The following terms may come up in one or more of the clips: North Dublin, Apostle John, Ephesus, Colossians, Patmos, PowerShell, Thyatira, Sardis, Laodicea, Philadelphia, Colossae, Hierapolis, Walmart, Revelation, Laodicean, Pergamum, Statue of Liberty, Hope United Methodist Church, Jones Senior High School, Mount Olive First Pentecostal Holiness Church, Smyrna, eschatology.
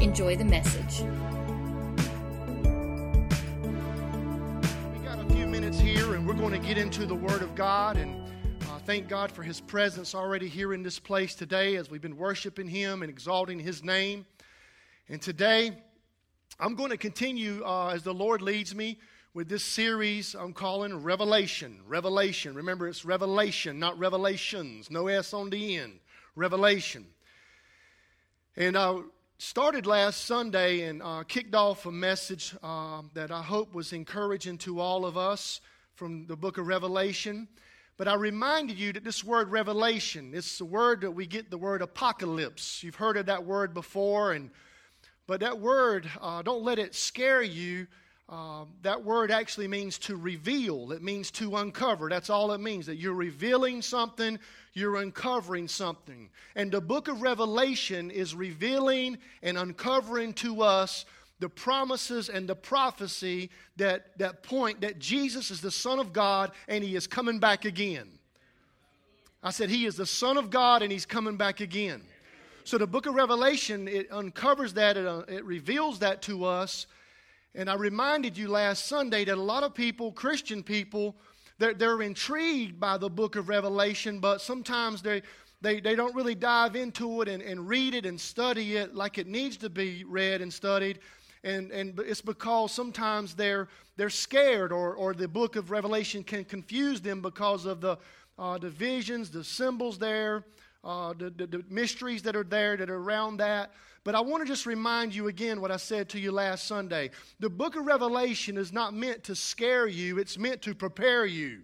Enjoy the message. We got a few minutes here, and we're going to get into the Word of God, and thank God for His presence already here in this place today as we've been worshiping Him and exalting His name. And today, I'm going to continue as the Lord leads me with this series I'm calling Revelation. Revelation. Remember, it's Revelation, not Revelations. No S on the end. Revelation. And I started last Sunday and kicked off a message that I hope was encouraging to all of us from the book of Revelation. But I reminded you that this word revelation, it's the word that we get the word apocalypse. You've heard of that word before. But that word, don't let it scare you. That word actually means to reveal. It means to uncover. That's all it means, that you're revealing something, you're uncovering something. And the book of Revelation is revealing and uncovering to us the promises and the prophecy that point that Jesus is the Son of God and He is coming back again. I said He is the Son of God and He's coming back again. So the book of Revelation, it uncovers that, it reveals that to us. And I reminded you last Sunday that a lot of people, Christian people, they're intrigued by the book of Revelation, but sometimes they don't really dive into it and read it and study it like it needs to be read and studied. And it's because sometimes they're scared or the book of Revelation can confuse them because of the visions, the symbols there, the mysteries that are there that are around that. But I want to just remind you again what I said to you last Sunday. The book of Revelation is not meant to scare you. It's meant to prepare you.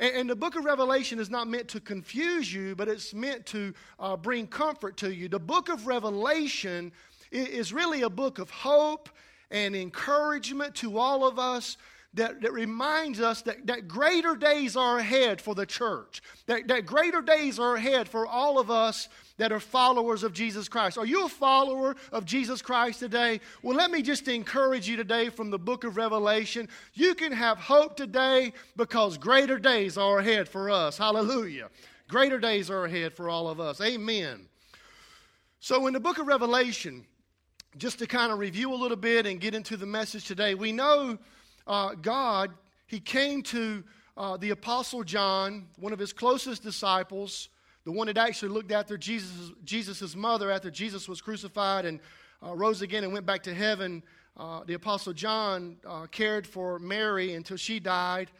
And the book of Revelation is not meant to confuse you, but it's meant to bring comfort to you. The book of Revelation is really a book of hope and encouragement to all of us that reminds us that greater days are ahead for the church, that greater days are ahead for all of us that are followers of Jesus Christ. Are you a follower of Jesus Christ today? Well, let me just encourage you today from the book of Revelation. You can have hope today because greater days are ahead for us. Hallelujah. Greater days are ahead for all of us. Amen. So in the book of Revelation, just to kind of review a little bit and get into the message today, we know God, He came to the Apostle John, one of His closest disciples, the one that actually looked after Jesus' mother after Jesus was crucified and rose again and went back to heaven. The Apostle John cared for Mary until she died.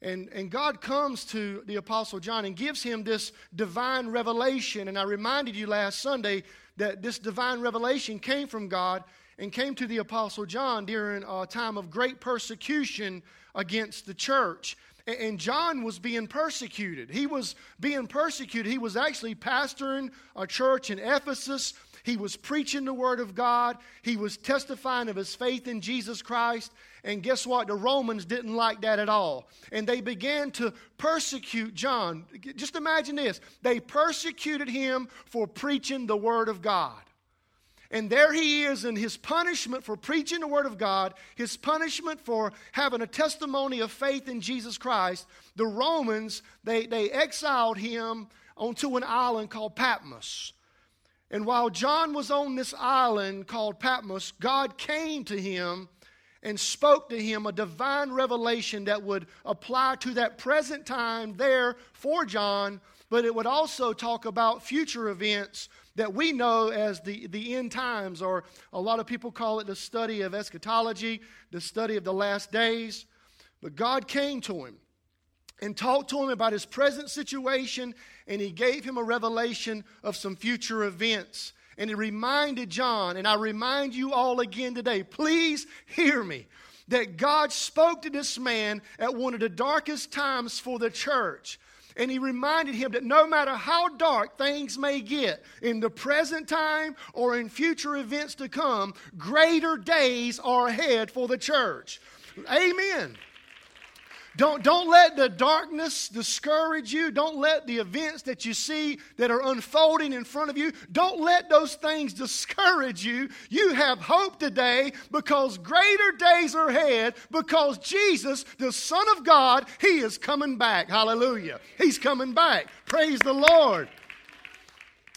And God comes to the Apostle John and gives him this divine revelation. And I reminded you last Sunday that this divine revelation came from God and came to the Apostle John during a time of great persecution against the church. And John was being persecuted. He was being persecuted. He was actually pastoring a church in Ephesus. He was preaching the Word of God. He was testifying of his faith in Jesus Christ. And guess what? The Romans didn't like that at all. And they began to persecute John. Just imagine this. They persecuted him for preaching the Word of God. And there he is in his punishment for preaching the Word of God, his punishment for having a testimony of faith in Jesus Christ. The Romans, they exiled him onto an island called Patmos. And while John was on this island called Patmos, God came to him and spoke to him a divine revelation that would apply to that present time there for John, but it would also talk about future events that we know as the end times, or a lot of people call it the study of eschatology, the study of the last days. But God came to him and talked to him about his present situation, and He gave him a revelation of some future events. And He reminded John, and I remind you all again today, please hear me, that God spoke to this man at one of the darkest times for the church. And he reminded him that no matter how dark things may get in the present time or in future events to come, greater days are ahead for the church. Amen. Don't let the darkness discourage you. Don't let the events that you see that are unfolding in front of you, don't let those things discourage you. You have hope today because greater days are ahead, because Jesus, the Son of God, He is coming back. Hallelujah. He's coming back. Praise the Lord.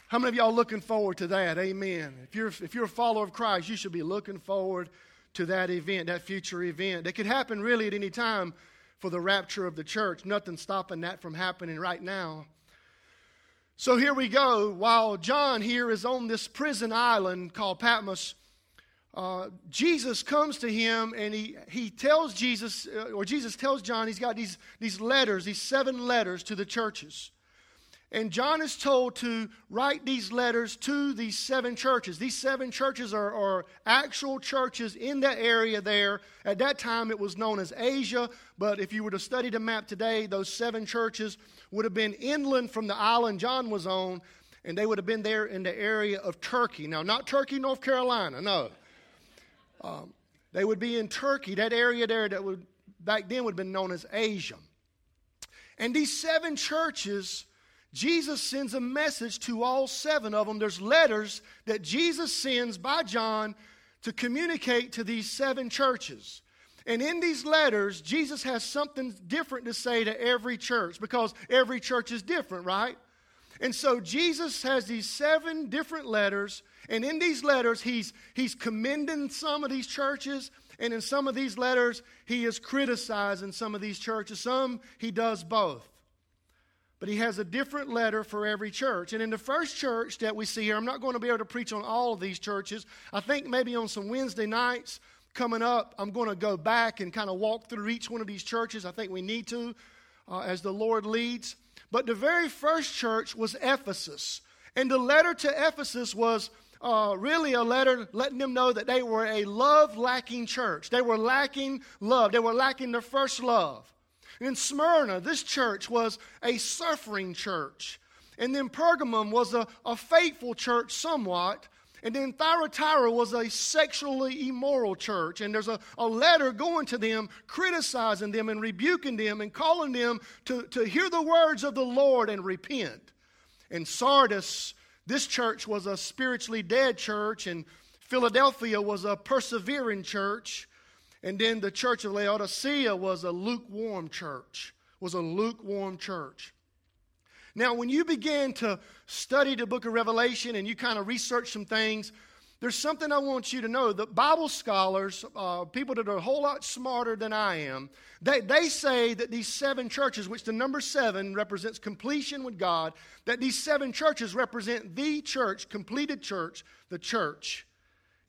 How many of y'all looking forward to that? Amen. If you're a follower of Christ, you should be looking forward to that event, that future event. That could happen really at any time. For the rapture of the church, nothing's stopping that from happening right now. So here we go. While John here is on this prison island called Patmos, Jesus comes to him and he tells Jesus, or Jesus tells John, he's got these letters, these 7 letters to the churches. And John is told to write these letters to these 7 churches. These 7 churches are actual churches in that area there. At that time, it was known as Asia. But if you were to study the map today, those 7 churches would have been inland from the island John was on. And they would have been there in the area of Turkey. Now, not Turkey, North Carolina, no. They would be in Turkey, that area there that would back then would have been known as Asia. And these 7 churches, Jesus sends a message to all 7 of them. There's letters that Jesus sends by John to communicate to these 7 churches. And in these letters, Jesus has something different to say to every church because every church is different, right? And so Jesus has these 7 different letters, and in these letters, he's commending some of these churches, and in some of these letters, he is criticizing some of these churches. Some, he does both. But he has a different letter for every church. And in the first church that we see here, I'm not going to be able to preach on all of these churches. I think maybe on some Wednesday nights coming up, I'm going to go back and kind of walk through each one of these churches. I think we need to as the Lord leads. But the very first church was Ephesus. And the letter to Ephesus was really a letter letting them know that they were a love-lacking church. They were lacking love. They were lacking their first love. In Smyrna, this church was a suffering church. And then Pergamum was a faithful church somewhat. And then Thyatira was a sexually immoral church. And there's a letter going to them, criticizing them and rebuking them and calling them to hear the words of the Lord and repent. And Sardis, this church was a spiritually dead church. And Philadelphia was a persevering church. And then the church of Laodicea was a lukewarm church, Now, when you begin to study the book of Revelation and you kind of research some things, there's something I want you to know. The Bible scholars, people that are a whole lot smarter than I am, they say that these 7 churches, which the number 7 represents completion with God, that these 7 churches represent the church, completed church, the church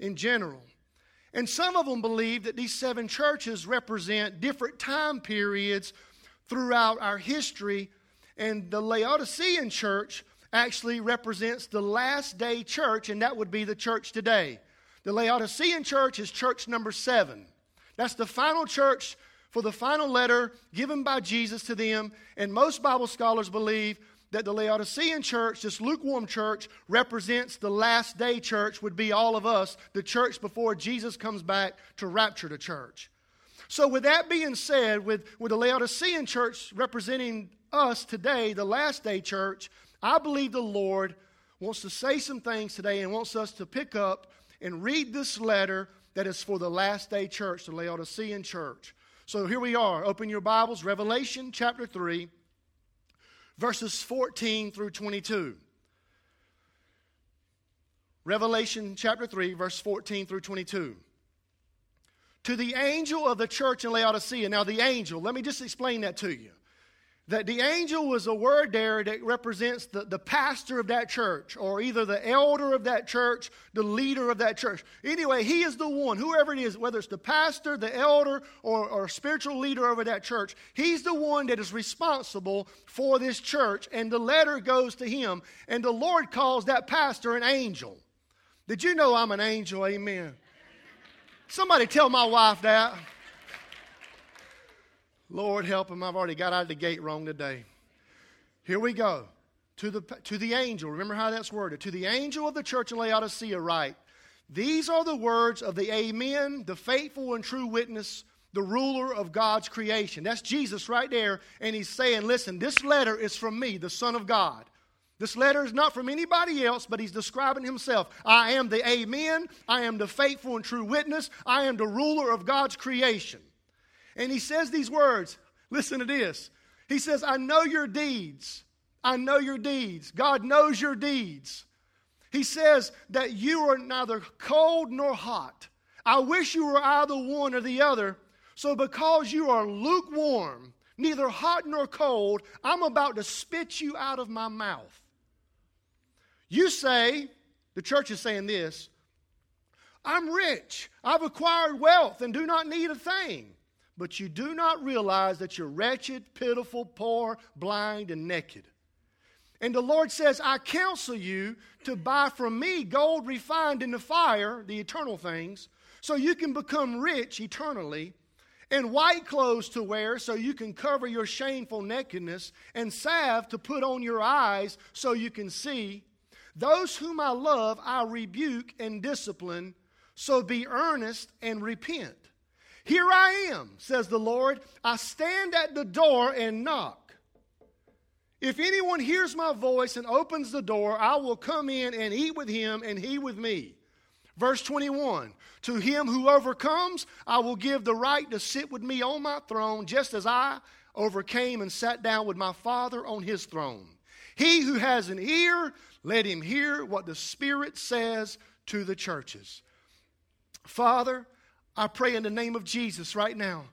in general. And some of them believe that these 7 churches represent different time periods throughout our history. And the Laodicean church actually represents the last day church, and that would be the church today. The Laodicean church is church number 7. That's the final church for the final letter given by Jesus to them. And most Bible scholars believe that the Laodicean church, this lukewarm church, represents the last day church, would be all of us, the church before Jesus comes back to rapture the church. So with that being said, with the Laodicean church representing us today, the last day church, I believe the Lord wants to say some things today and wants us to pick up and read this letter that is for the last day church, the Laodicean church. So here we are. Open your Bibles, Revelation chapter 3. Verses 14 through 22. Revelation chapter 3, verse 14 through 22. To the angel of the church in Laodicea. Now the angel, let me just explain that to you. That the angel was a word there that represents the pastor of that church, or either the elder of that church, the leader of that church. Anyway, he is the one, whoever it is, whether it's the pastor, the elder, or spiritual leader over that church, he's the one that is responsible for this church, and the letter goes to him, and the Lord calls that pastor an angel. Did you know I'm an angel? Amen. Somebody tell my wife that. Lord help him, I've already got out of the gate wrong today. Here we go. To the angel. Remember how that's worded. To the angel of the church in Laodicea write, these are the words of the Amen, the faithful and true witness, the ruler of God's creation. That's Jesus right there. And he's saying, listen, this letter is from me, the Son of God. This letter is not from anybody else, but he's describing himself. I am the Amen. I am the faithful and true witness. I am the ruler of God's creation. And he says these words. Listen to this. He says, I know your deeds. I know your deeds. God knows your deeds. He says that you are neither cold nor hot. I wish you were either one or the other. So because you are lukewarm, neither hot nor cold, I'm about to spit you out of my mouth. You say, the church is saying this, I'm rich, I've acquired wealth and do not need a thing. But you do not realize that you're wretched, pitiful, poor, blind, and naked. And the Lord says, I counsel you to buy from me gold refined in the fire, the eternal things, so you can become rich eternally, and white clothes to wear so you can cover your shameful nakedness, and salve to put on your eyes so you can see. Those whom I love I rebuke and discipline, so be earnest and repent. Here I am, says the Lord. I stand at the door and knock. If anyone hears my voice and opens the door, I will come in and eat with him and he with me. Verse 21, to him who overcomes, I will give the right to sit with me on my throne, just as I overcame and sat down with my Father on his throne. He who has an ear, let him hear what the Spirit says to the churches. Father, I pray in the name of Jesus right now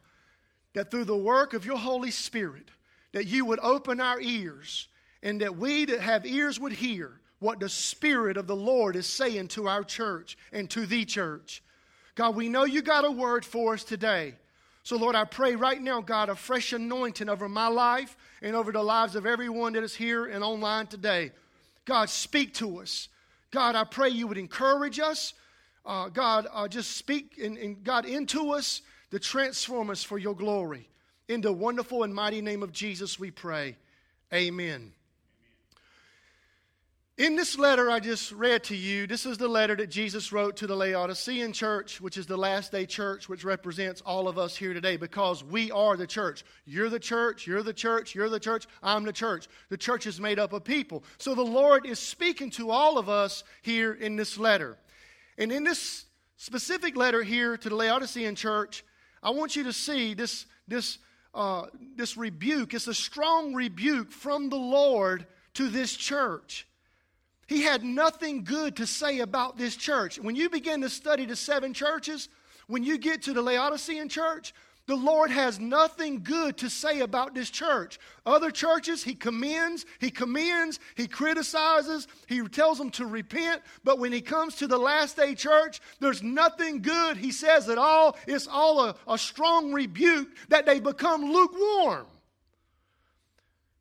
that through the work of your Holy Spirit, that you would open our ears and that we that have ears would hear what the Spirit of the Lord is saying to our church and to the church. God, we know you got a word for us today. So, Lord, I pray right now, God, a fresh anointing over my life and over the lives of everyone that is here and online today. God, speak to us. God, I pray you would encourage us. God, just speak and God into us to transform us for your glory. In the wonderful and mighty name of Jesus, we pray. Amen. In this letter I just read to you, this is the letter that Jesus wrote to the Laodicean church, which is the last day church, which represents all of us here today because we are the church. You're the church, you're the church, you're the church, I'm the church. The church is made up of people. So the Lord is speaking to all of us here in this letter. And in this specific letter here to the Laodicean church, I want you to see this rebuke. It's a strong rebuke from the Lord to this church. He had nothing good to say about this church. When you begin to study the seven churches, when you get to the Laodicean church, the Lord has nothing good to say about this church. Other churches, he commends, he criticizes, he tells them to repent. But when he comes to the last day church, there's nothing good he says at all. It's all a strong rebuke that they become lukewarm.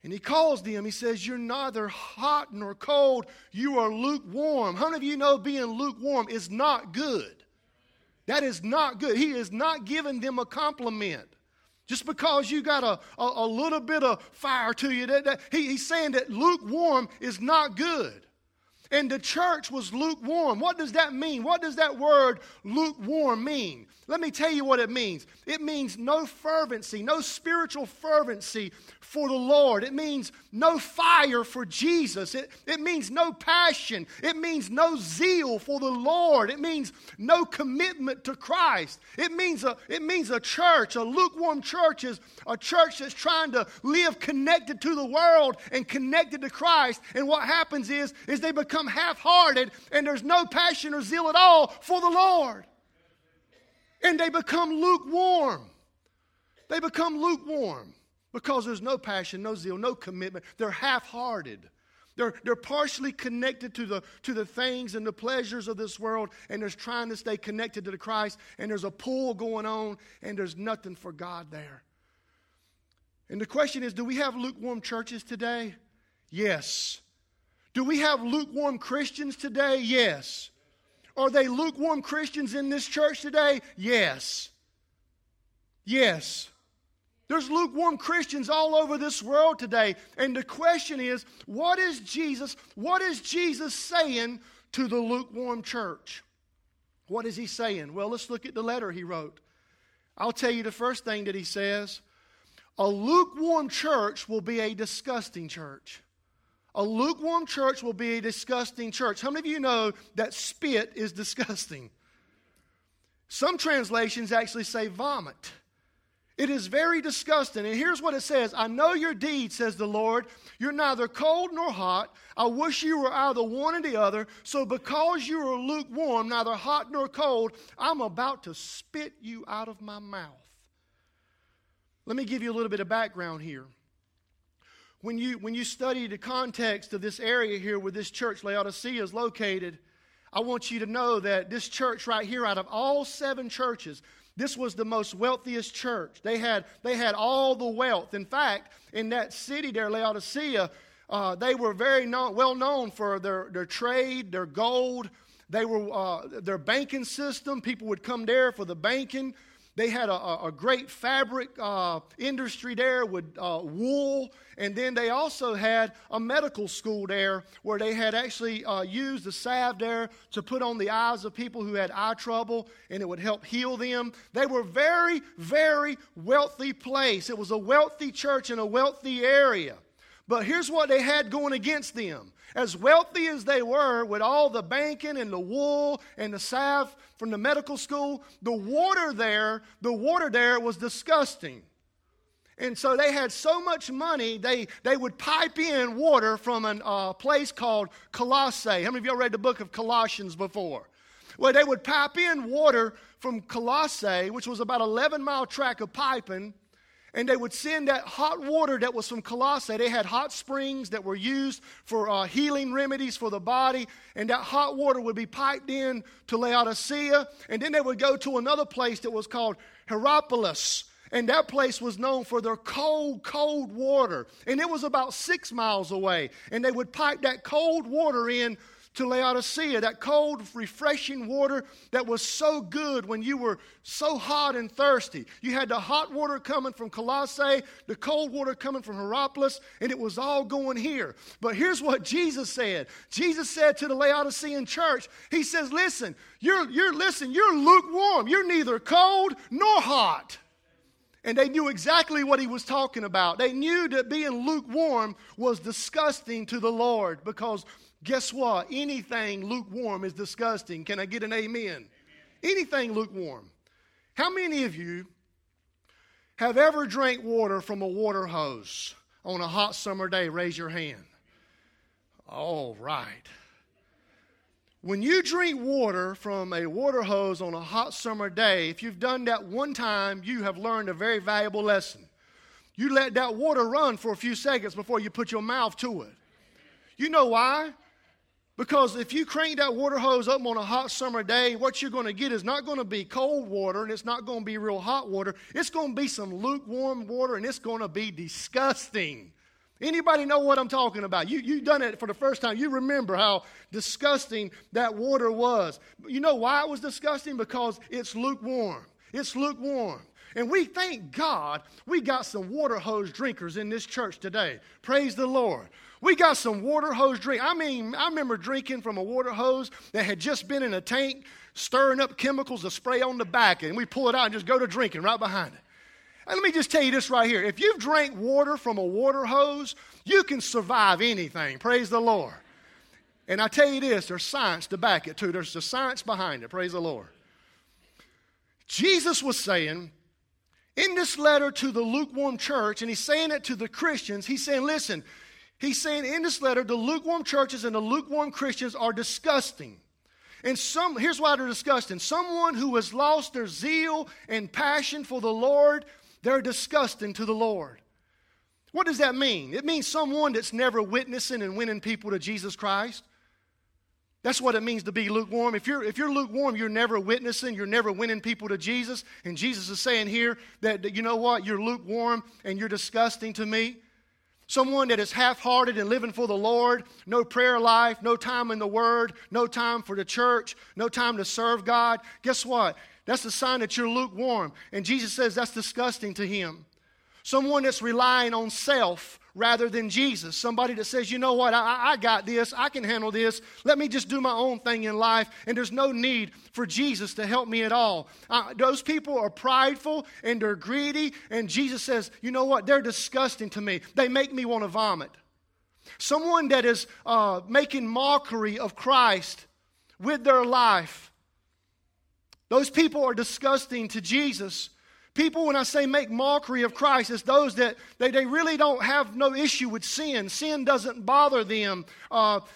And he calls them, he says, you're neither hot nor cold, you are lukewarm. How many of you know being lukewarm is not good? That is not good. He is not giving them a compliment. Just because you got a little bit of fire to you, he's saying that lukewarm is not good. And the church was lukewarm. What does that mean? What does that word lukewarm mean? Let me tell you what it means. It means no fervency, no spiritual fervency for the Lord. It means no fire for Jesus. It means no passion. It means no zeal for the Lord. It means no commitment to Christ. It means a church. A lukewarm church is a church that's trying to live connected to the world and connected to Christ. And what happens is they become half-hearted, and there's no passion or zeal at all for the Lord. And they become lukewarm. They become lukewarm because there's no passion, no zeal, no commitment. They're half-hearted. They're partially connected to the things and the pleasures of this world, and they're trying to stay connected to the Christ, and there's a pull going on, and there's nothing for God there. And the question is, do we have lukewarm churches today? Yes. Do we have lukewarm Christians today? Yes. Are they lukewarm Christians in this church today? Yes. Yes. There's lukewarm Christians all over this world today. And the question is, what is Jesus saying to the lukewarm church? What is he saying? Well, let's look at the letter he wrote. I'll tell you the first thing that he says. A lukewarm church will be a disgusting church. A lukewarm church will be a disgusting church. How many of you know that spit is disgusting? Some translations actually say vomit. It is very disgusting. And here's what it says. I know your deeds, says the Lord. You're neither cold nor hot. I wish you were either one or the other. So because you are lukewarm, neither hot nor cold, I'm about to spit you out of my mouth. Let me give you a little bit of background here. When you study the context of this area here where this church, Laodicea, is located, I want you to know that this church right here, out of all 7 churches, this was the most wealthiest church. They had all the wealth. In fact, in that city there, Laodicea, they were well known for their trade, their gold. They were their banking system. People would come there for the banking. They had a great fabric industry there with wool. And then they also had a medical school there where they had actually used the salve there to put on the eyes of people who had eye trouble, and it would help heal them. They were very, very wealthy place. It was a wealthy church in a wealthy area. But here's what they had going against them. As wealthy as they were with all the banking and the wool and the salve from the medical school, the water there was disgusting. And so they had so much money, they would pipe in water from a place called Colossae. How many of y'all read the book of Colossians before? Well, they would pipe in water from Colossae, which was about an 11-mile track of piping. And they would send that hot water that was from Colossae. They had hot springs that were used for healing remedies for the body. And that hot water would be piped in to Laodicea. And then they would go to another place that was called Hierapolis. And that place was known for their cold, cold water. And it was about 6 miles away. And they would pipe that cold water in to Laodicea, that cold, refreshing water that was so good when you were so hot and thirsty. You had the hot water coming from Colossae, the cold water coming from Hierapolis, and it was all going here. But here's what Jesus said. Jesus said to the Laodicean church, he says, listen, you're lukewarm. You're neither cold nor hot. And they knew exactly what he was talking about. They knew that being lukewarm was disgusting to the Lord, because guess what? Anything lukewarm is disgusting. Can I get an amen? Amen? Anything lukewarm. How many of you have ever drank water from a water hose on a hot summer day? Raise your hand. All right. When you drink water from a water hose on a hot summer day, if you've done that one time, you have learned a very valuable lesson. You let that water run for a few seconds before you put your mouth to it. You know why? Because if you crank that water hose up on a hot summer day, what you're going to get is not going to be cold water, and it's not going to be real hot water. It's going to be some lukewarm water, and it's going to be disgusting. Anybody know what I'm talking about? You've done it for the first time. You remember how disgusting that water was. You know why it was disgusting? Because it's lukewarm. It's lukewarm. And we thank God we got some water hose drinkers in this church today. Praise the Lord. We got some water hose drink. I mean, I remember drinking from a water hose that had just been in a tank, stirring up chemicals to spray on the back, and we pull it out and just go to drinking right behind it. And let me just tell you this right here. If you've drank water from a water hose, you can survive anything. Praise the Lord. And I tell you this, there's science to back it too. There's the science behind it. Praise the Lord. Jesus was saying in this letter to the lukewarm church, and he's saying it to the Christians, he's saying, listen, he's saying in this letter, the lukewarm churches and the lukewarm Christians are disgusting. And here's why they're disgusting. Someone who has lost their zeal and passion for the Lord, they're disgusting to the Lord. What does that mean? It means someone that's never witnessing and winning people to Jesus Christ. That's what it means to be lukewarm. If you're lukewarm, you're never witnessing, you're never winning people to Jesus. And Jesus is saying here that, you know what, you're lukewarm and you're disgusting to me. Someone that is half-hearted and living for the Lord, no prayer life, no time in the Word, no time for the church, no time to serve God. Guess what? That's the sign that you're lukewarm. And Jesus says that's disgusting to him. Someone that's relying on self rather than Jesus. Somebody that says, you know what, I got this. I can handle this. Let me just do my own thing in life. And there's no need for Jesus to help me at all. Those people are prideful and they're greedy. And Jesus says, you know what, they're disgusting to me. They make me want to vomit. Someone that is making mockery of Christ with their life. Those people are disgusting to Jesus. People, when I say make mockery of Christ, it's those that they really don't have no issue with sin. Sin doesn't bother them.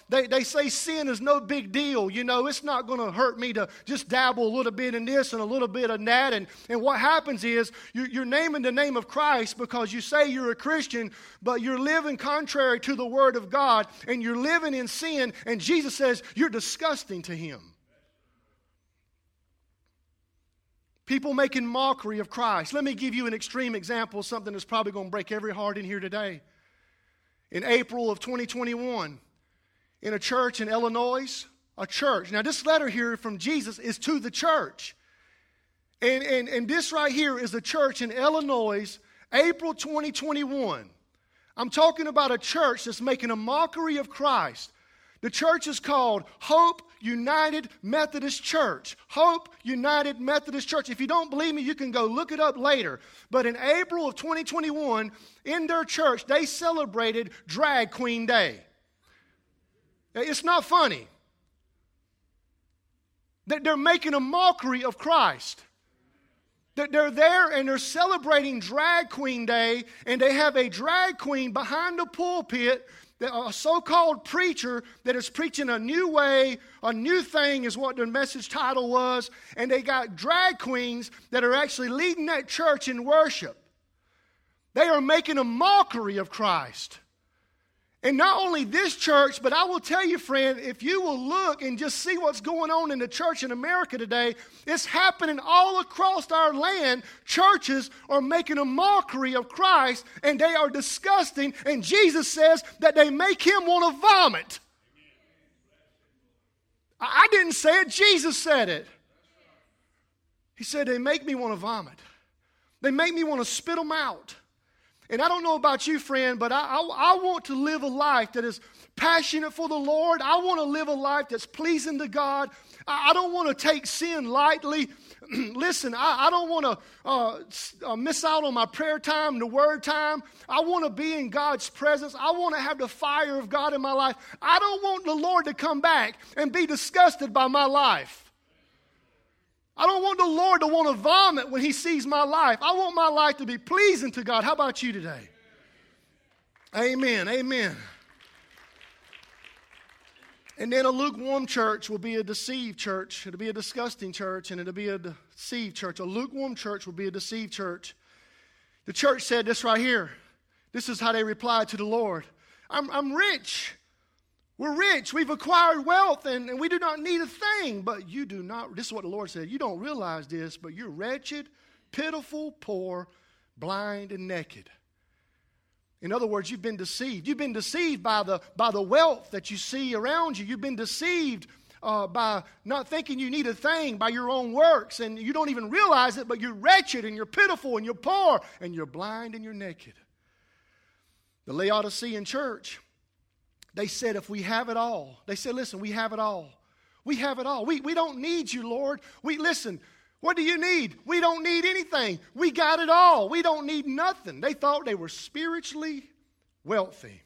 They say sin is no big deal. You know, it's not going to hurt me to just dabble a little bit in this and a little bit in that. And what happens is you're naming the name of Christ because you say you're a Christian, but you're living contrary to the Word of God, and you're living in sin, and Jesus says you're disgusting to Him. People making mockery of Christ. Let me give you an extreme example of something that's probably going to break every heart in here today. In April of 2021, in a church in Illinois, a church. Now, this letter here from Jesus is to the church. And this right here is a church in Illinois, April 2021. I'm talking about a church that's making a mockery of Christ. The church is called Hope United Methodist Church. Hope United Methodist Church. If you don't believe me, you can go look it up later. But in April of 2021, in their church, they celebrated Drag Queen Day. It's not funny. They're making a mockery of Christ. They're there and they're celebrating Drag Queen Day, and they have a drag queen behind the pulpit. A so-called preacher that is preaching a new way, a new thing is what their message title was. And they got drag queens that are actually leading that church in worship. They are making a mockery of Christ. And not only this church, but I will tell you, friend, if you will look and just see what's going on in the church in America today, it's happening all across our land. Churches are making a mockery of Christ, and they are disgusting, and Jesus says that they make Him want to vomit. I didn't say it, Jesus said it. He said, they make me want to vomit. They make me want to spit them out. And I don't know about you, friend, but I want to live a life that is passionate for the Lord. I want to live a life that's pleasing to God. I don't want to take sin lightly. Listen, I don't want to miss out on my prayer time, the word time. I want to be in God's presence. I want to have the fire of God in my life. I don't want the Lord to come back and be disgusted by my life. I don't want the Lord to want to vomit when He sees my life. I want my life to be pleasing to God. How about you today? Amen, amen. And then a lukewarm church will be a deceived church. It'll be a disgusting church, and it'll be a deceived church. A lukewarm church will be a deceived church. The church said this right here. This is how they replied to the Lord. I'm rich. We're rich, we've acquired wealth, and we do not need a thing. But you do not, this is what the Lord said, you don't realize this, but you're wretched, pitiful, poor, blind, and naked. In other words, you've been deceived. You've been deceived by the wealth that you see around you. You've been deceived by not thinking you need a thing, by your own works. And you don't even realize it, but you're wretched, and you're pitiful, and you're poor, and you're blind, and you're naked. The Laodicean church, they said, if we have it all. They said, listen, we have it all. We have it all. We don't need you, Lord. Listen, what do you need? We don't need anything. We got it all. We don't need nothing. They thought they were spiritually wealthy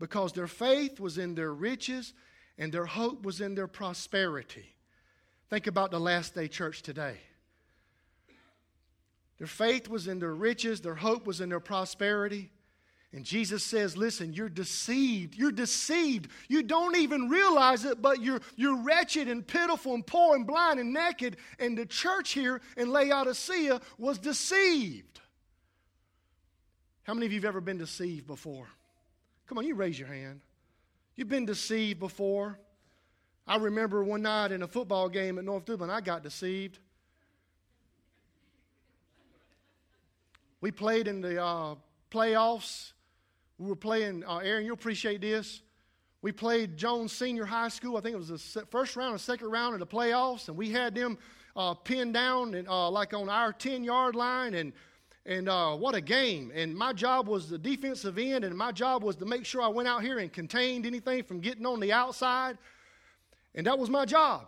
because their faith was in their riches and their hope was in their prosperity. Think about the last day church today. Their faith was in their riches. Their hope was in their prosperity. And Jesus says, listen, you're deceived. You're deceived. You don't even realize it, but you're wretched and pitiful and poor and blind and naked. And the church here in Laodicea was deceived. How many of you have ever been deceived before? Come on, you raise your hand. You've been deceived before. I remember one night in a football game at North Dublin, I got deceived. We played in the playoffs. We were playing, Aaron, you'll appreciate this. We played Jones Senior High School. I think it was the first round or second round of the playoffs, and we had them pinned down and like on our 10-yard line. And And what a game. And my job was the defensive end, and my job was to make sure I went out here and contained anything from getting on the outside. And that was my job.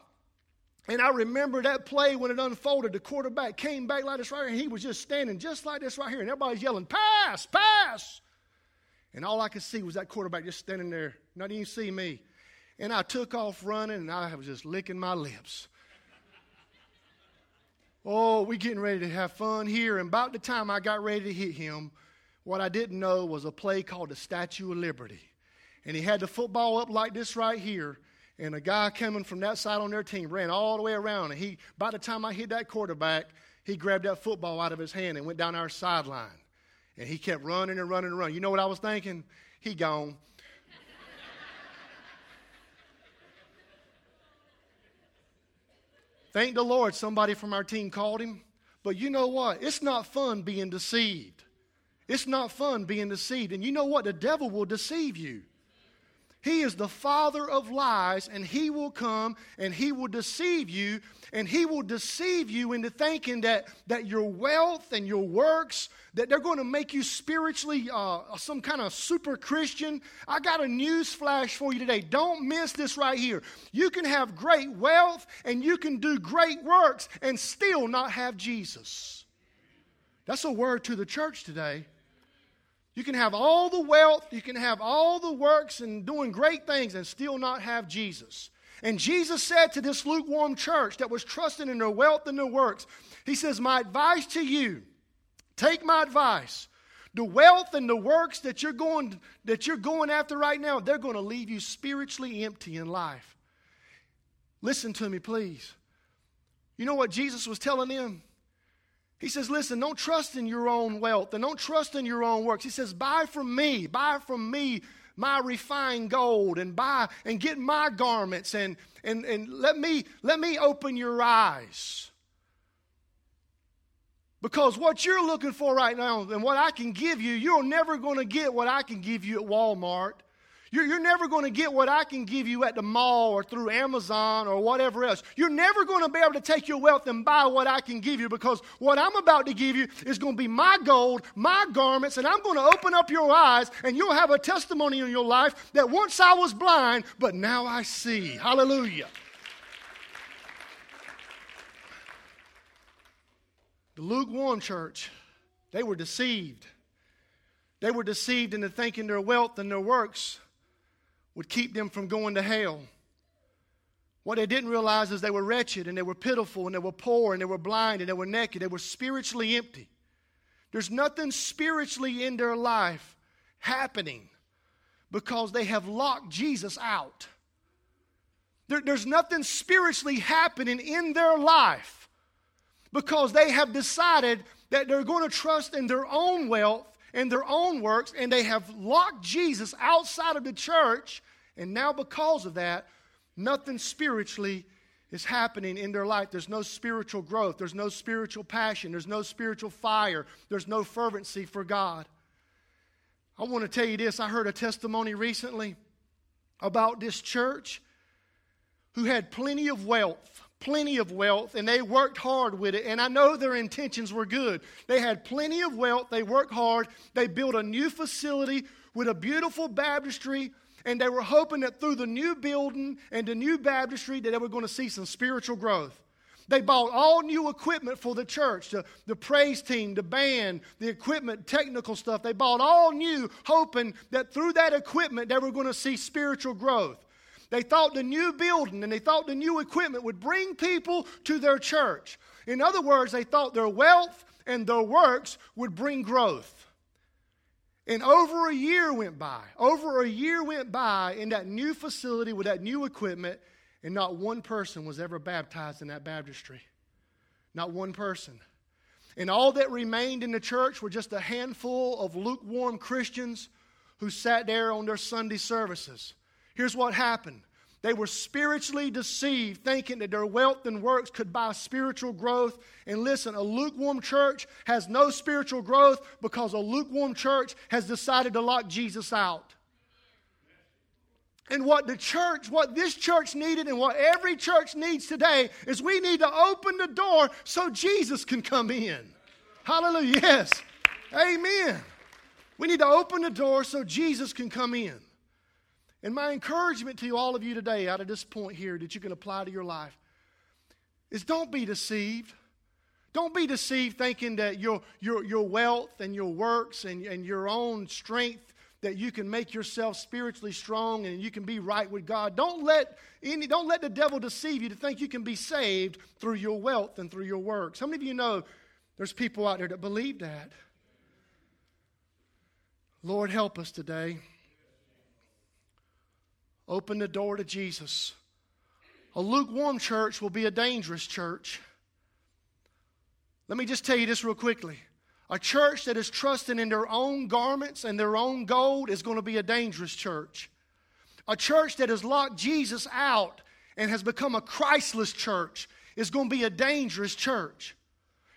And I remember that play when it unfolded. The quarterback came back like this right here, and he was just standing just like this right here. And everybody's yelling, pass, pass. And all I could see was that quarterback just standing there, not even see me. And I took off running, and I was just licking my lips. Oh, we're getting ready to have fun here. And about the time I got ready to hit him, what I didn't know was a play called the Statue of Liberty. And he had the football up like this right here. And a guy coming from that side on their team ran all the way around. And he, by the time I hit that quarterback, he grabbed that football out of his hand and went down our sideline. And he kept running and running and running. You know what I was thinking? He gone. Thank the Lord somebody from our team called him. But you know what? It's not fun being deceived. It's not fun being deceived. And you know what? The devil will deceive you. He is the father of lies, and he will come and he will deceive you, and he will deceive you into thinking that your wealth and your works, that they're going to make you spiritually some kind of super Christian. I got a news flash for you today. Don't miss this right here. You can have great wealth and you can do great works and still not have Jesus. That's a word to the church today. You can have all the wealth, you can have all the works and doing great things and still not have Jesus. And Jesus said to this lukewarm church that was trusting in their wealth and their works, he says, my advice to you, take my advice. The wealth and the works that you're going after right now, they're going to leave you spiritually empty in life. Listen to me, please. You know what Jesus was telling them? He says, listen, don't trust in your own wealth and don't trust in your own works. He says, buy from me my refined gold, and buy and get my garments, and let me open your eyes. Because what you're looking for right now and what I can give you, you're never going to get what I can give you at Walmart. You're never going to get what I can give you at the mall or through Amazon or whatever else. You're never going to be able to take your wealth and buy what I can give you, because what I'm about to give you is going to be my gold, my garments, and I'm going to open up your eyes, and you'll have a testimony in your life that once I was blind, but now I see. Hallelujah. The lukewarm church, they were deceived. They were deceived into thinking their wealth and their works would keep them from going to hell. What they didn't realize is they were wretched, and they were pitiful, and they were poor, and they were blind, and they were naked. They were spiritually empty. There's nothing spiritually in their life happening because they have locked Jesus out. There's nothing spiritually happening in their life because they have decided that they're going to trust in their own wealth and their own works, and they have locked Jesus outside of the church, and now because of that, nothing spiritually is happening in their life. There's no spiritual growth. There's no spiritual passion. There's no spiritual fire. There's no fervency for God. I want to tell you this. I heard a testimony recently about this church who had plenty of wealth, and they worked hard with it, and I know their intentions were good. They had plenty of wealth, they worked hard, they built a new facility with a beautiful baptistry, and they were hoping that through the new building and the new baptistry that they were going to see some spiritual growth. They bought all new equipment for the church, the praise team, the band, the equipment, technical stuff. They bought all new, hoping that through that equipment they were going to see spiritual growth. They thought the new building and they thought the new equipment would bring people to their church. In other words, they thought their wealth and their works would bring growth. And over a year went by in that new facility with that new equipment, and not one person was ever baptized in that baptistry. Not one person. And all that remained in the church were just a handful of lukewarm Christians who sat there on their Sunday services. Here's what happened. They were spiritually deceived, thinking that their wealth and works could buy spiritual growth. And listen, a lukewarm church has no spiritual growth because a lukewarm church has decided to lock Jesus out. And what this church needed and what every church needs today is we need to open the door so Jesus can come in. Hallelujah. Yes. Amen. We need to open the door so Jesus can come in. And my encouragement to you, all of you today, out of this point here that you can apply to your life, is don't be deceived. Don't be deceived thinking that your wealth and your works and your own strength, that you can make yourself spiritually strong and you can be right with God. Don't let the devil deceive you to think you can be saved through your wealth and through your works. How many of you know there's people out there that believe that? Lord, help us today. Open the door to Jesus. A lukewarm church will be a dangerous church. Let me just tell you this real quickly. A church that is trusting in their own garments and their own gold is going to be a dangerous church. A church that has locked Jesus out and has become a Christless church is going to be a dangerous church.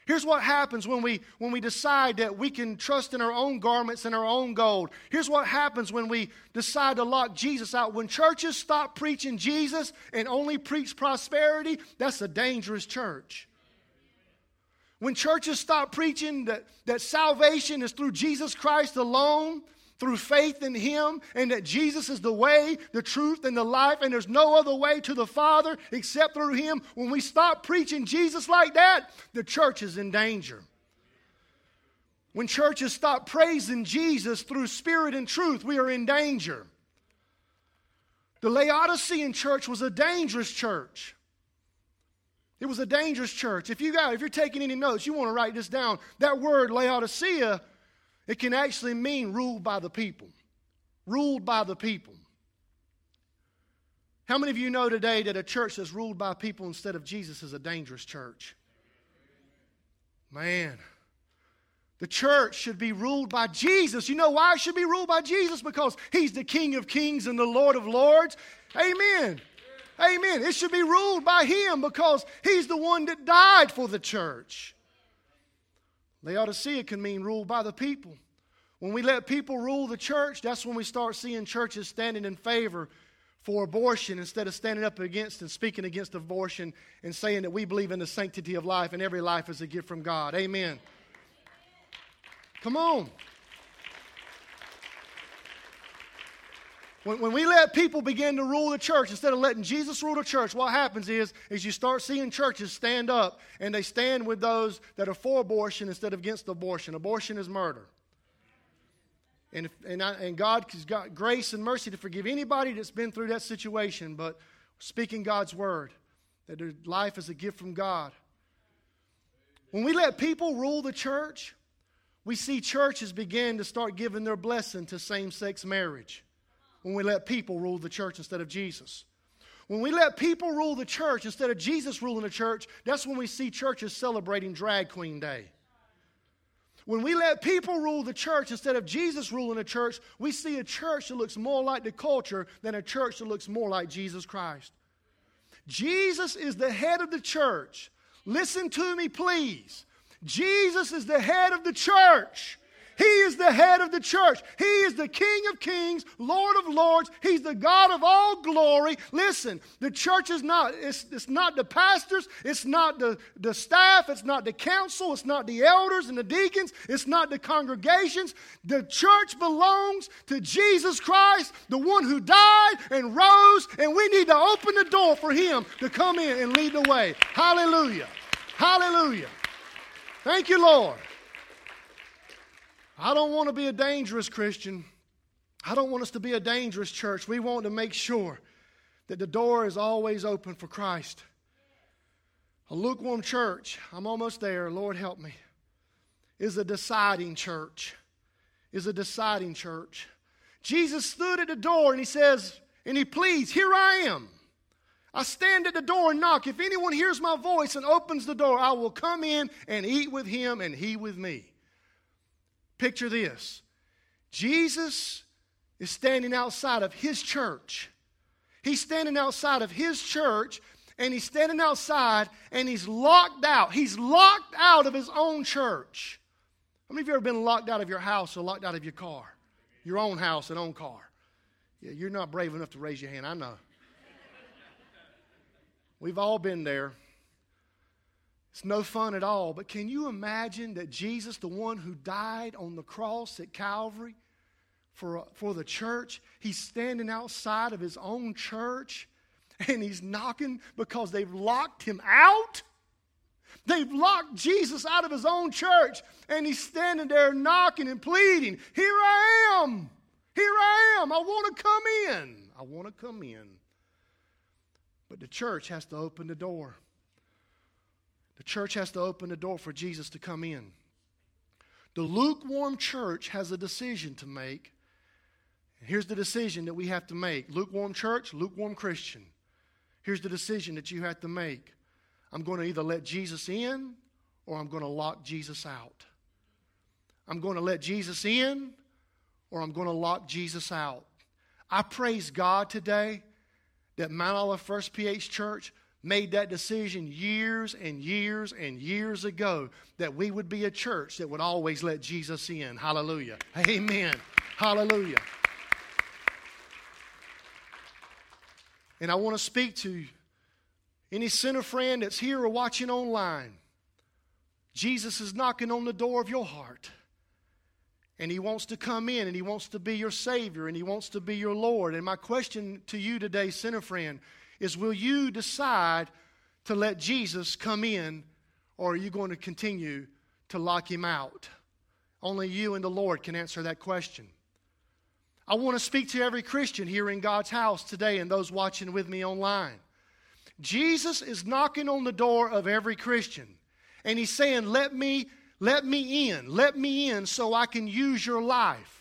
Here's what happens when we decide that we can trust in our own garments and our own gold. Here's what happens when we decide to lock Jesus out. When churches stop preaching Jesus and only preach prosperity, that's a dangerous church. When churches stop preaching that salvation is through Jesus Christ alone, through faith in Him, and that Jesus is the way, the truth, and the life, and there's no other way to the Father except through Him, when we stop preaching Jesus like that, the church is in danger. When churches stop praising Jesus through spirit and truth, we are in danger. The Laodicean church was a dangerous church. It was a dangerous church. If you're taking any notes, you want to write this down. That word Laodicea, it can actually mean ruled by the people. Ruled by the people. How many of you know today that a church that's ruled by people instead of Jesus is a dangerous church? Man, the church should be ruled by Jesus. You know why it should be ruled by Jesus? Because He's the King of Kings and the Lord of Lords. Amen. Amen. It should be ruled by Him because He's the one that died for the church. Laodicea can mean ruled by the people. When we let people rule the church, that's when we start seeing churches standing in favor for abortion instead of standing up against and speaking against abortion and saying that we believe in the sanctity of life and every life is a gift from God. Amen. Come on. When we let people begin to rule the church, instead of letting Jesus rule the church, what happens is you start seeing churches stand up, and they stand with those that are for abortion instead of against abortion. Abortion is murder. And God has got grace and mercy to forgive anybody that's been through that situation, but speaking God's word, that their life is a gift from God. When we let people rule the church, we see churches begin to start giving their blessing to same-sex marriage. When we let people rule the church instead of Jesus. When we let people rule the church instead of Jesus ruling the church, that's when we see churches celebrating Drag Queen Day. When we let people rule the church instead of Jesus ruling the church, we see a church that looks more like the culture than a church that looks more like Jesus Christ. Jesus is the head of the church. Listen to me, please. Jesus is the head of the church. He is the head of the church. He is the King of Kings, Lord of Lords. He's the God of all glory. Listen, the church is not, it's not the pastors, it's not the staff, it's not the council, it's not the elders and the deacons, it's not the congregations. The church belongs to Jesus Christ, the one who died and rose, and we need to open the door for Him to come in and lead the way. Hallelujah. Hallelujah. Thank you, Lord. I don't want to be a dangerous Christian. I don't want us to be a dangerous church. We want to make sure that the door is always open for Christ. A lukewarm church, I'm almost there, Lord help me, is a deciding church. Is a deciding church. Jesus stood at the door and He says, and He pleads, "Here I am. I stand at the door and knock. If anyone hears my voice and opens the door, I will come in and eat with him and he with me." Picture this. Jesus is standing outside of His church. He's standing outside of His church, and He's standing outside, and He's locked out. He's locked out of His own church. How many of you have ever been locked out of your house or locked out of your car? Your own house and own car. Yeah, you're not brave enough to raise your hand, I know. We've all been there. It's no fun at all, but can you imagine that Jesus, the one who died on the cross at Calvary for the church, he's standing outside of his own church and he's knocking because they've locked him out? They've locked Jesus out of his own church and he's standing there knocking and pleading, "Here I am! Here I am! I want to come in! I want to come in." But the church has to open the door. The church has to open the door for Jesus to come in. The lukewarm church has a decision to make. Here's the decision that we have to make. Lukewarm church, lukewarm Christian. Here's the decision that you have to make. I'm going to either let Jesus in or I'm going to lock Jesus out. I'm going to let Jesus in or I'm going to lock Jesus out. I praise God today that Mount Olive First PH Church made that decision years and years and years ago that we would be a church that would always let Jesus in. Hallelujah. Amen. Hallelujah. And I want to speak to any sinner friend that's here or watching online. Jesus is knocking on the door of your heart. And he wants to come in and he wants to be your Savior and he wants to be your Lord. And my question to you today, sinner friend, is will you decide to let Jesus come in, or are you going to continue to lock him out? Only you and the Lord can answer that question. I want to speak to every Christian here in God's house today and those watching with me online. Jesus is knocking on the door of every Christian, and he's saying, let me in so I can use your life.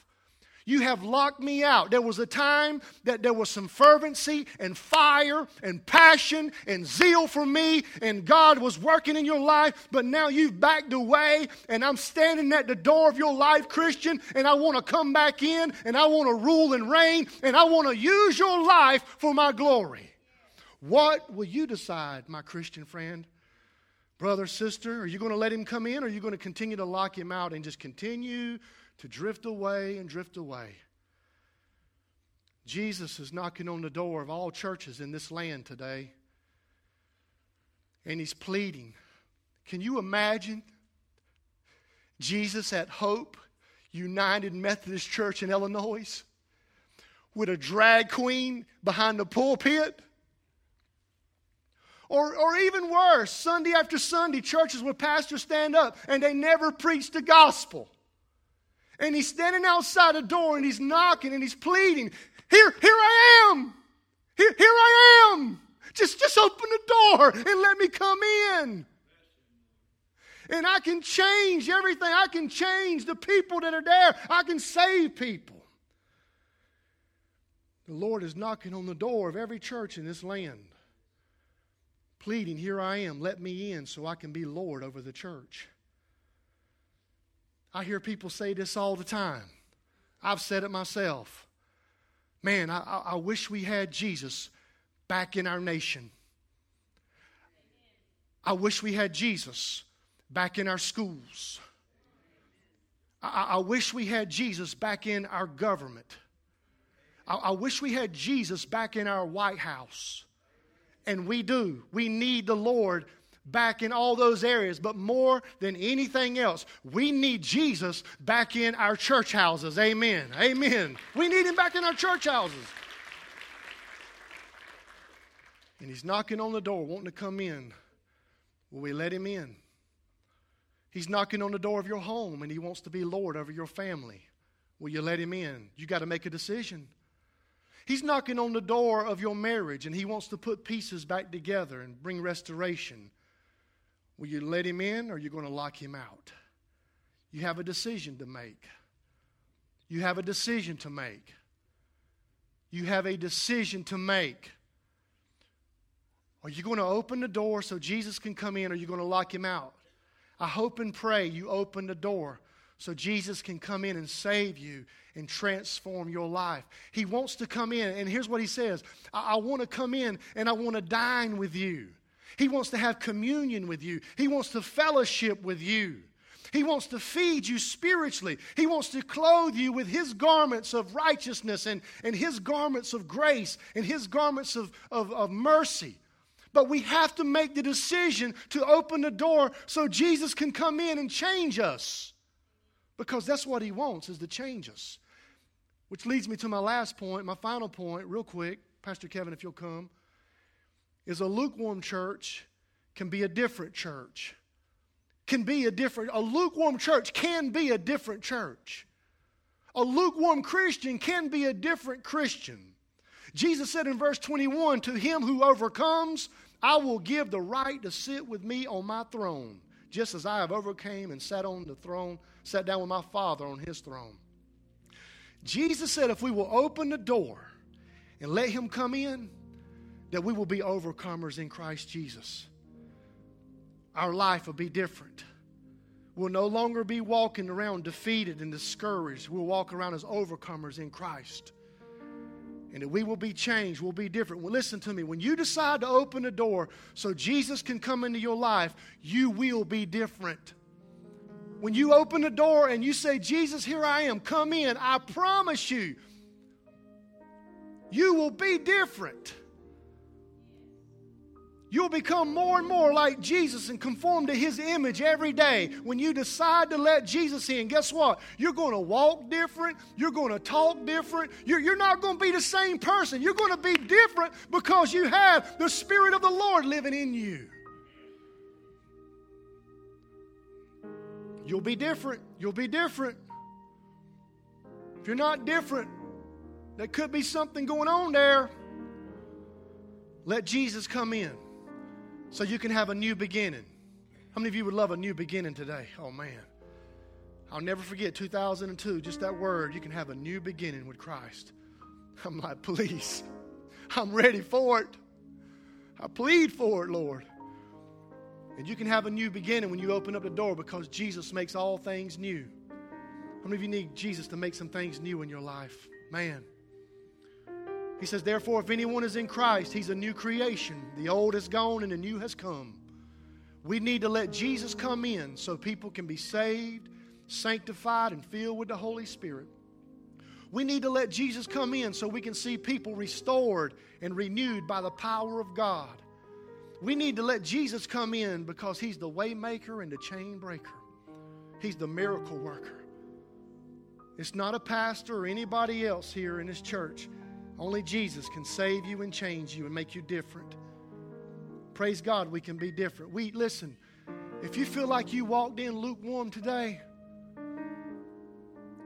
You have locked me out. There was a time that there was some fervency and fire and passion and zeal for me, and God was working in your life, but now you've backed away, and I'm standing at the door of your life, Christian, and I want to come back in, and I want to rule and reign, and I want to use your life for my glory. What will you decide, my Christian friend? Brother, sister, are you going to let him come in, or are you going to continue to lock him out and just continue to drift away and drift away? Jesus is knocking on the door of all churches in this land today. And he's pleading. Can you imagine Jesus at Hope United Methodist Church in Illinois with a drag queen behind the pulpit? Or even worse, Sunday after Sunday, churches where pastors stand up and they never preach the gospel. And he's standing outside a door and he's knocking and he's pleading. Here I am. Here I am. Just open the door and let me come in. And I can change everything. I can change the people that are there. I can save people. The Lord is knocking on the door of every church in this land, pleading, "Here I am. Let me in so I can be Lord over the church." I hear people say this all the time. I've said it myself. Man, I wish we had Jesus back in our nation. I wish we had Jesus back in our schools. I wish we had Jesus back in our government. I wish we had Jesus back in our White House. And we do. We need the Lord back in all those areas, but more than anything else, we need Jesus back in our church houses. Amen. Amen. We need him back in our church houses. And he's knocking on the door, wanting to come in. Will we let him in? He's knocking on the door of your home, and he wants to be Lord over your family. Will you let him in? You got to make a decision. He's knocking on the door of your marriage, and he wants to put pieces back together and bring restoration. Will you let him in, or are you going to lock him out? You have a decision to make. You have a decision to make. You have a decision to make. Are you going to open the door so Jesus can come in, or are you going to lock him out? I hope and pray you open the door so Jesus can come in and save you and transform your life. He wants to come in, and here's what he says. I want to come in, and I want to dine with you. He wants to have communion with you. He wants to fellowship with you. He wants to feed you spiritually. He wants to clothe you with his garments of righteousness and his garments of grace and his garments of mercy. But we have to make the decision to open the door so Jesus can come in and change us. Because that's what he wants, is to change us. Which leads me to my last point, my final point, real quick. Pastor Kevin, if you'll come. Is a lukewarm church can be a different church. A lukewarm church can be a different church. A lukewarm Christian can be a different Christian. Jesus said in verse 21, "To him who overcomes, I will give the right to sit with me on my throne, just as I have overcame and sat down with my Father on his throne." Jesus said if we will open the door and let him come in, that we will be overcomers in Christ Jesus. Our life will be different. We'll no longer be walking around defeated and discouraged. We'll walk around as overcomers in Christ. And that we will be changed. We'll be different. Well, listen to me. When you decide to open the door so Jesus can come into your life, you will be different. When you open the door and you say, "Jesus, here I am. Come in." I promise you, you will be different. You'll become more and more like Jesus and conform to his image every day. When you decide to let Jesus in, guess what? You're going to walk different. You're going to talk different. You're not going to be the same person. You're going to be different because you have the Spirit of the Lord living in you. You'll be different. You'll be different. If you're not different, there could be something going on there. Let Jesus come in. So you can have a new beginning. How many of you would love a new beginning today? Oh, man. I'll never forget 2002, just that word. You can have a new beginning with Christ. I'm like, please. I'm ready for it. I plead for it, Lord. And you can have a new beginning when you open up the door because Jesus makes all things new. How many of you need Jesus to make some things new in your life? Man. He says, "Therefore, if anyone is in Christ, he's a new creation. The old is gone and the new has come." We need to let Jesus come in so people can be saved, sanctified, and filled with the Holy Spirit. We need to let Jesus come in so we can see people restored and renewed by the power of God. We need to let Jesus come in because he's the way maker and the chain breaker. He's the miracle worker. It's not a pastor or anybody else here in this church. Only Jesus can save you and change you and make you different. Praise God, we can be different. Listen, if you feel like you walked in lukewarm today,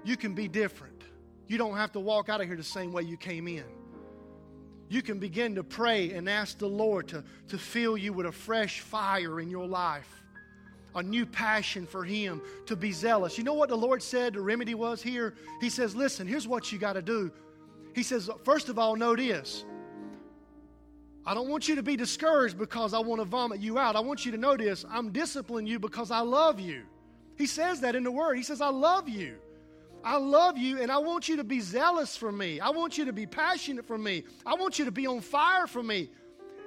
you can be different. You don't have to walk out of here the same way you came in. You can begin to pray and ask the Lord to fill you with a fresh fire in your life, a new passion for him, to be zealous. You know what the Lord said the remedy was here? He says, listen, here's what you got to do. He says, first of all, know this. I don't want you to be discouraged because I want to vomit you out. I want you to know this. I'm disciplining you because I love you. He says that in the Word. He says, I love you. I love you, and I want you to be zealous for me. I want you to be passionate for me. I want you to be on fire for me.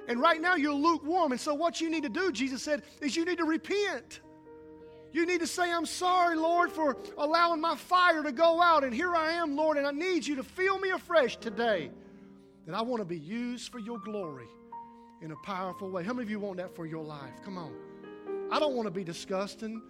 And right now you're lukewarm. And so what you need to do, Jesus said, is you need to repent. You need to say, I'm sorry, Lord, for allowing my fire to go out. And here I am, Lord, and I need you to fill me afresh today. And I want to be used for your glory in a powerful way. How many of you want that for your life? Come on. I don't want to be disgusting.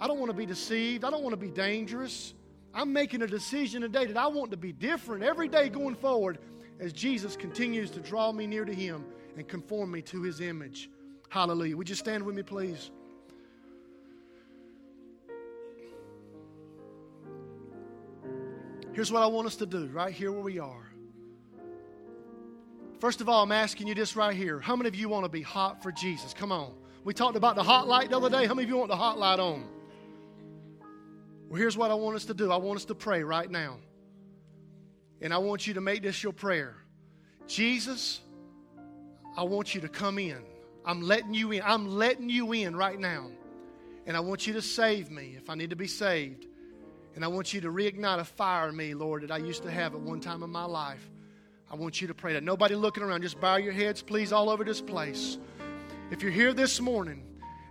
I don't want to be deceived. I don't want to be dangerous. I'm making a decision today that I want to be different every day going forward as Jesus continues to draw me near to him and conform me to his image. Hallelujah. Would you stand with me, please? Here's what I want us to do right here where we are. First of all, I'm asking you this right here. How many of you want to be hot for Jesus? Come on. We talked about the hot light the other day. How many of you want the hot light on? Well, here's what I want us to do. I want us to pray right now. And I want you to make this your prayer. Jesus, I want you to come in. I'm letting you in. I'm letting you in right now. And I want you to save me if I need to be saved. And I want you to reignite a fire in me, Lord, that I used to have at one time in my life. I want you to pray that. Nobody looking around. Just bow your heads, please, all over this place. If you're here this morning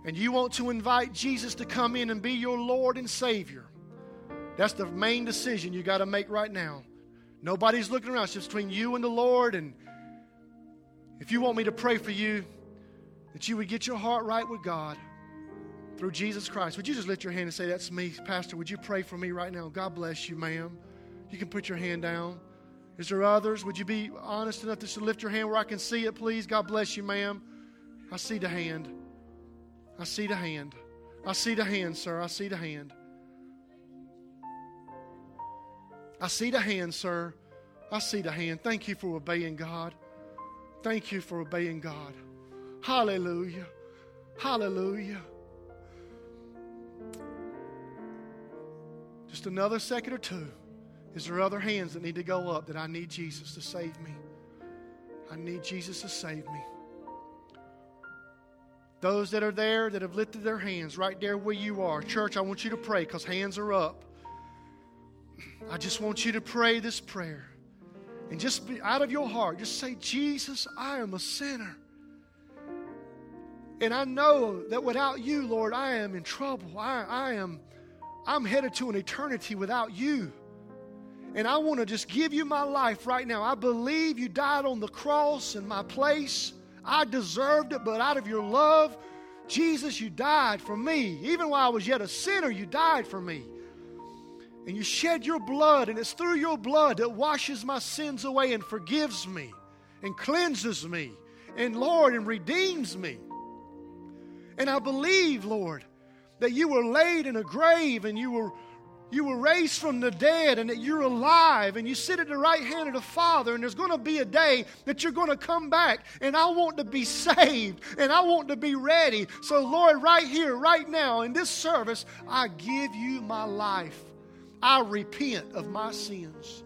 and you want to invite Jesus to come in and be your Lord and Savior, that's the main decision you got to make right now. Nobody's looking around. It's just between you and the Lord. And if you want me to pray for you, that you would get your heart right with God through Jesus Christ. Would you just lift your hand and say, that's me, Pastor, would you pray for me right now? God bless you, ma'am. You can put your hand down. Is there others? Would you be honest enough just to lift your hand where I can see it, please? God bless you, ma'am. I see the hand. I see the hand. I see the hand, sir. I see the hand. I see the hand, sir. I see the hand. Thank you for obeying God. Thank you for obeying God. Hallelujah. Hallelujah. Just another second or two. Is there other hands that need to go up that I need Jesus to save me? I need Jesus to save me. Those that are there that have lifted their hands right there where you are. Church, I want you to pray because hands are up. I just want you to pray this prayer. And just be out of your heart, just say, Jesus, I am a sinner. And I know that without you, Lord, I am in trouble. I'm headed to an eternity without you. And I want to just give you my life right now. I believe you died on the cross in my place. I deserved it, but out of your love, Jesus, you died for me. Even while I was yet a sinner, you died for me. And you shed your blood, and it's through your blood that washes my sins away and forgives me and cleanses me and, Lord, and redeems me. And I believe, Lord, that you were laid in a grave and you were raised from the dead and that you're alive and you sit at the right hand of the Father, and there's going to be a day that you're going to come back, and I want to be saved and I want to be ready. So, Lord, right here, right now, in this service, I give you my life. I repent of my sins.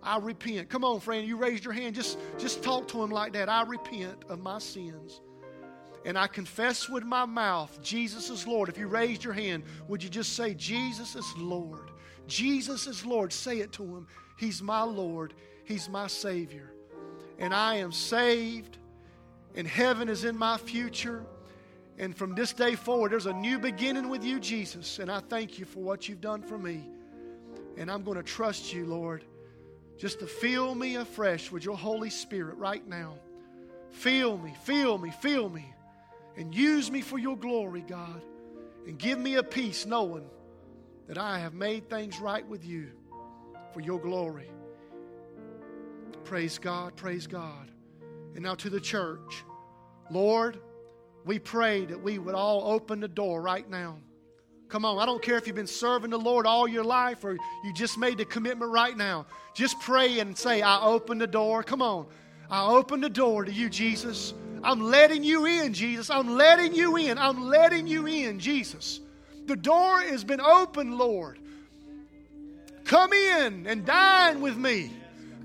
I repent. Come on, friend, you raised your hand. Just talk to him like that. I repent of my sins. And I confess with my mouth, Jesus is Lord. If you raised your hand, would you just say, Jesus is Lord. Jesus is Lord. Say it to him. He's my Lord. He's my Savior. And I am saved. And heaven is in my future. And from this day forward, there's a new beginning with you, Jesus. And I thank you for what you've done for me. And I'm going to trust you, Lord, just to fill me afresh with your Holy Spirit right now. Fill me, fill me, fill me. And use me for your glory, God. And give me a peace knowing that I have made things right with you for your glory. Praise God, praise God. And now to the church. Lord, we pray that we would all open the door right now. Come on, I don't care if you've been serving the Lord all your life or you just made the commitment right now. Just pray and say, I open the door. Come on, I open the door to you, Jesus. I'm letting you in, Jesus. I'm letting you in. I'm letting you in, Jesus. The door has been opened, Lord. Come in and dine with me.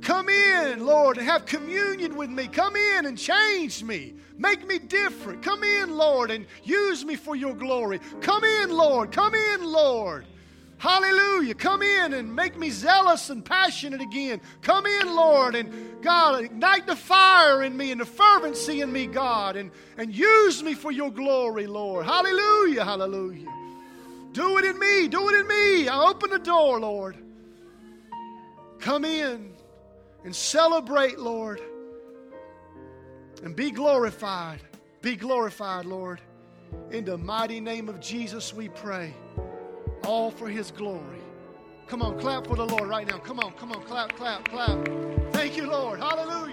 Come in, Lord, and have communion with me. Come in and change me. Make me different. Come in, Lord, and use me for your glory. Come in, Lord. Come in, Lord. Hallelujah. Come in and make me zealous and passionate again. Come in, Lord, and God, ignite the fire in me and the fervency in me, God, and use me for your glory, Lord. Hallelujah. Hallelujah. Do it in me. Do it in me. I open the door, Lord. Come in and celebrate, Lord. And be glorified. Be glorified, Lord. In the mighty name of Jesus, we pray. All for his glory. Come on, clap for the Lord right now. Come on, come on, clap, clap, clap. Thank you, Lord. Hallelujah.